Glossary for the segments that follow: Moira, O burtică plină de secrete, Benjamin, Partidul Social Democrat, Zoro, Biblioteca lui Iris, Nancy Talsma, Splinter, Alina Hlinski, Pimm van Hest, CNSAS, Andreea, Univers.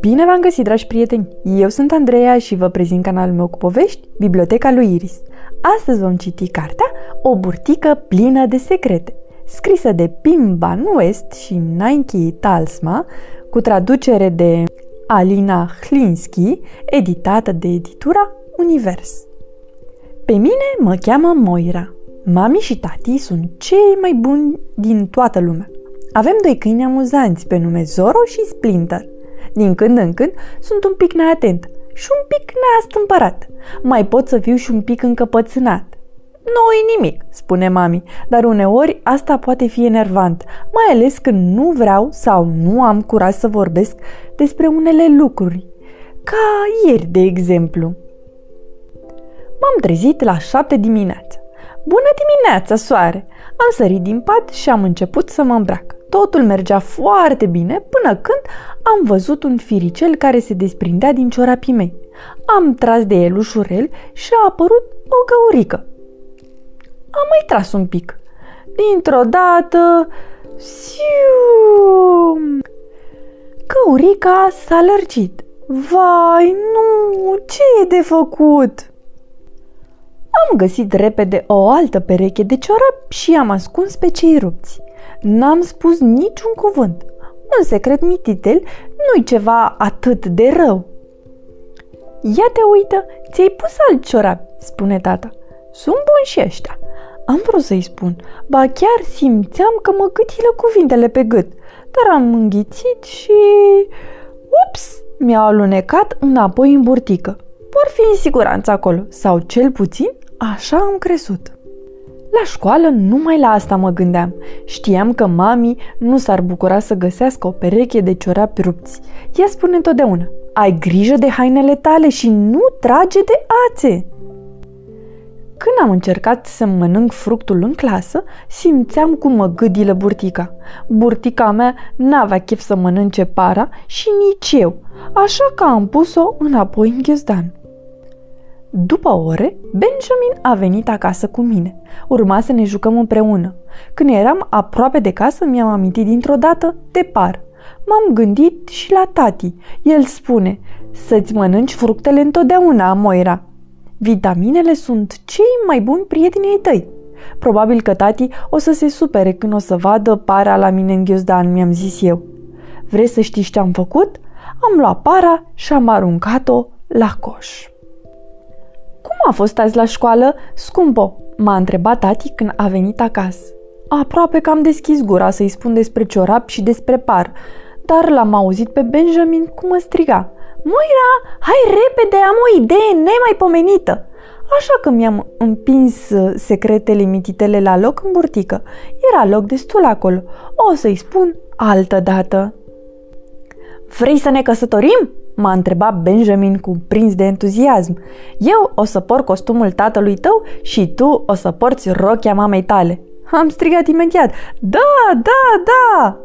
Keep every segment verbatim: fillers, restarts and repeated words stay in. Bine v-am găsit, dragi prieteni! Eu sunt Andreea și vă prezint canalul meu cu povești, Biblioteca lui Iris. Astăzi vom citi cartea O burtică plină de secrete, scrisă de Pimm van Hest și Nancy Talsma, cu traducere de Alina Hlinski, editată de editura Univers. Pe mine mă cheamă Moira. Mami și tati sunt cei mai buni din toată lumea. Avem doi câini amuzanți pe nume Zoro și Splinter. Din când în când sunt un pic neatent și un pic neastâmpărat. Mai pot să fiu și un pic încăpățânat. Nu-i nimic, spune mami, dar uneori asta poate fi enervant, mai ales când nu vreau sau nu am curaj să vorbesc despre unele lucruri. Ca ieri, de exemplu. M-am trezit la șapte dimineața. Bună dimineața, soare! Am sărit din pat și am început să mă îmbrac. Totul mergea foarte bine până când am văzut un firicel care se desprindea din ciorapii mei. Am tras de el ușurel și a apărut o găurică. Am mai tras un pic. Dintr-o dată... Siu! Găurica s-a lărgit. Vai, nu! Ce e de făcut? Am găsit repede o altă pereche de ciorap și am ascuns pe cei rupți. N-am spus niciun cuvânt. Un secret mititel nu-i ceva atât de rău. Ia te uită, ți-ai pus alt ciorap, spune tata. Sunt buni și ăștia. Am vrut să-i spun, ba chiar simțeam că mă gâtilă cuvintele pe gât, dar am înghițit și... Ups! Mi-au alunecat înapoi în burtică. Vor fi în siguranță acolo, sau cel puțin așa am crezut. La școală numai la asta mă gândeam. Știam că mami nu s-ar bucura să găsească o pereche de ciorapi rupți. Ea spune întotdeauna, ai grijă de hainele tale și nu trage de ațe. Când am încercat să mănânc fructul în clasă, simțeam cum mă gâdilă burtica. Burtica mea n-avea chef să mănânce para și nici eu, așa că am pus-o înapoi în ghiozdan. După ore, Benjamin a venit acasă cu mine. Urma să ne jucăm împreună. Când eram aproape de casă, mi-am amintit dintr-o dată de par. M-am gândit și la tati. El spune, să-ți mănânci fructele întotdeauna, Moira. Vitaminele sunt cei mai buni prieteni ai tăi. Probabil că tati o să se supere când o să vadă para la mine în ghiozdan, mi-am zis eu. Vrei să știi ce am făcut? Am luat para și am aruncat-o la coș. Cum a fost azi la școală, scumpo? M-a întrebat tati când a venit acasă. Aproape că am deschis gura să-i spun despre ciorap și despre par, dar l-am auzit pe Benjamin cum mă striga. Moira, hai repede, am o idee nemaipomenită! Așa că mi-am împins secretele mititele la loc în burtică. Era loc destul acolo. O să-i spun altă dată. Vrei să ne căsătorim? M-a întrebat Benjamin cuprins de entuziasm. Eu o să port costumul tatălui tău și tu o să porți rochia mamei tale. Am strigat imediat. Da, da, da!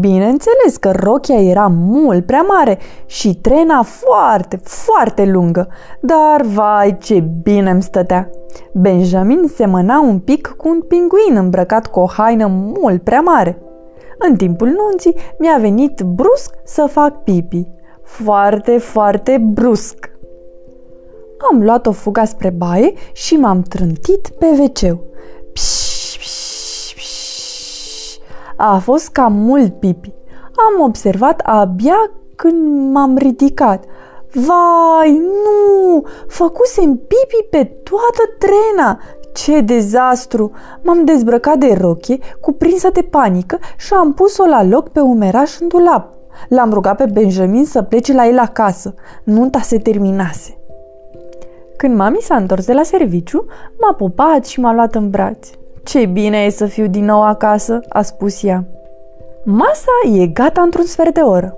Bineînțeles că rochia era mult prea mare și trena foarte, foarte lungă, dar vai ce bine îmi stătea! Benjamin semăna un pic cu un pinguin îmbrăcat cu o haină mult prea mare. În timpul nunții mi-a venit brusc să fac pipi. Foarte, foarte brusc! Am luat o fugă spre baie și m-am trântit pe ve ce-ul. A fost cam mult pipi. Am observat abia când m-am ridicat. Vai, nu! Făcusem pipi pe toată trena! Ce dezastru! M-am dezbrăcat de rochie, cuprinsă de panică și am pus-o la loc pe umeraș în dulap. L-am rugat pe Benjamin să plece la el acasă. Nunta se terminase. Când mami s-a întors de la serviciu, m-a pupat și m-a luat în brațe. Ce bine e să fiu din nou acasă, a spus ea. Masa e gata într-un sfert de oră.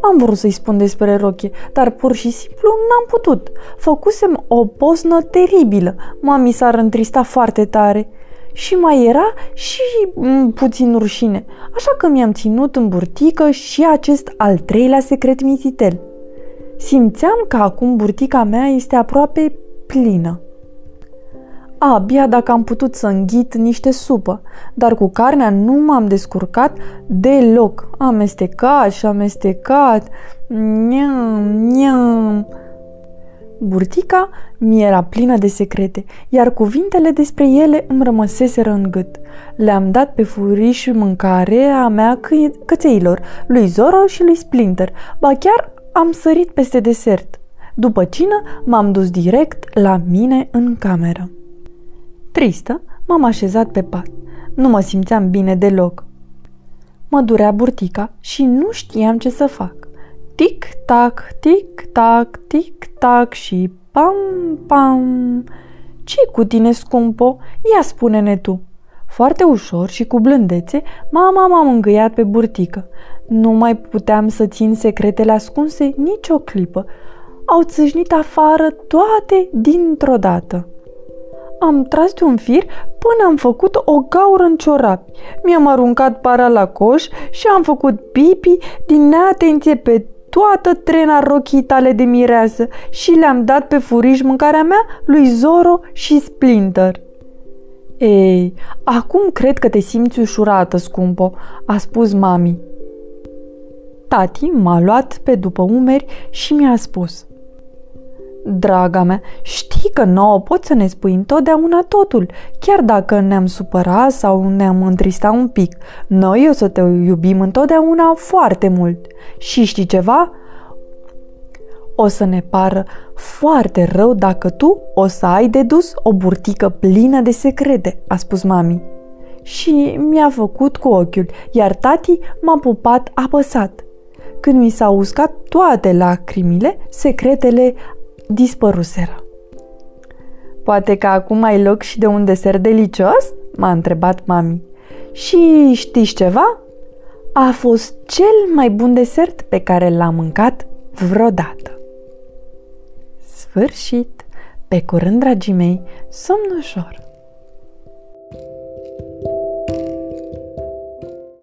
Am vrut să-i spun despre rochie, dar pur și simplu n-am putut. Făcusem o poznă teribilă. Mami s-ar întrista foarte tare. Și mai era și m, puțin rușine, așa că mi-am ținut în burtică și acest al treilea secret mititel. Simțeam că acum burtica mea este aproape plină. Abia dacă am putut să înghit niște supă, dar cu carnea nu m-am descurcat deloc. Amestecat și amestecat. Niam, niam. Burtica mi era plină de secrete, iar cuvintele despre ele îmi rămăseseră în gât. Le-am dat pe furiș mâncarea mea căi- cățeilor, lui Zoro și lui Splinter, ba chiar am sărit peste desert. După cină m-am dus direct la mine în cameră. Tristă, m-am așezat pe pat. Nu mă simțeam bine deloc. Mă durea burtica și nu știam ce să fac. Tic-tac, tic-tac, tic-tac și pam-pam. Ce-i cu tine, scumpo? Ia spune-ne tu. Foarte ușor și cu blândețe, mama m-a mângâiat pe burtică. Nu mai puteam să țin secretele ascunse nicio clipă. Au țâșnit afară toate dintr-o dată. Am tras de un fir până am făcut o gaură în ciorapi. Mi-am aruncat para la coș și am făcut pipi din neatenție pe toată trena rochii tale de mireasă și le-am dat pe furiș mâncarea mea lui Zoro și Splinter. Ei, acum cred că te simți ușurată, scumpo, a spus mami. Tati m-a luat pe după umeri și mi-a spus: Draga mea, știi că nouă poți să ne spui întotdeauna totul, chiar dacă ne-am supărat sau ne-am întristat un pic. Noi o să te iubim întotdeauna foarte mult. Și știi ceva? O să ne pară foarte rău dacă tu o să ai dedus o burtică plină de secrete, a spus mami. Și mi-a făcut cu ochiul, iar tati m-a pupat apăsat. Când mi s-au uscat toate lacrimile, secretele dispăruseră. Poate că acum ai loc și de un desert delicios? M-a întrebat mami. Și știi ceva? A fost cel mai bun desert pe care l-am mâncat vreodată. Sfârșit! Pe curând, dragii mei, somn ușor!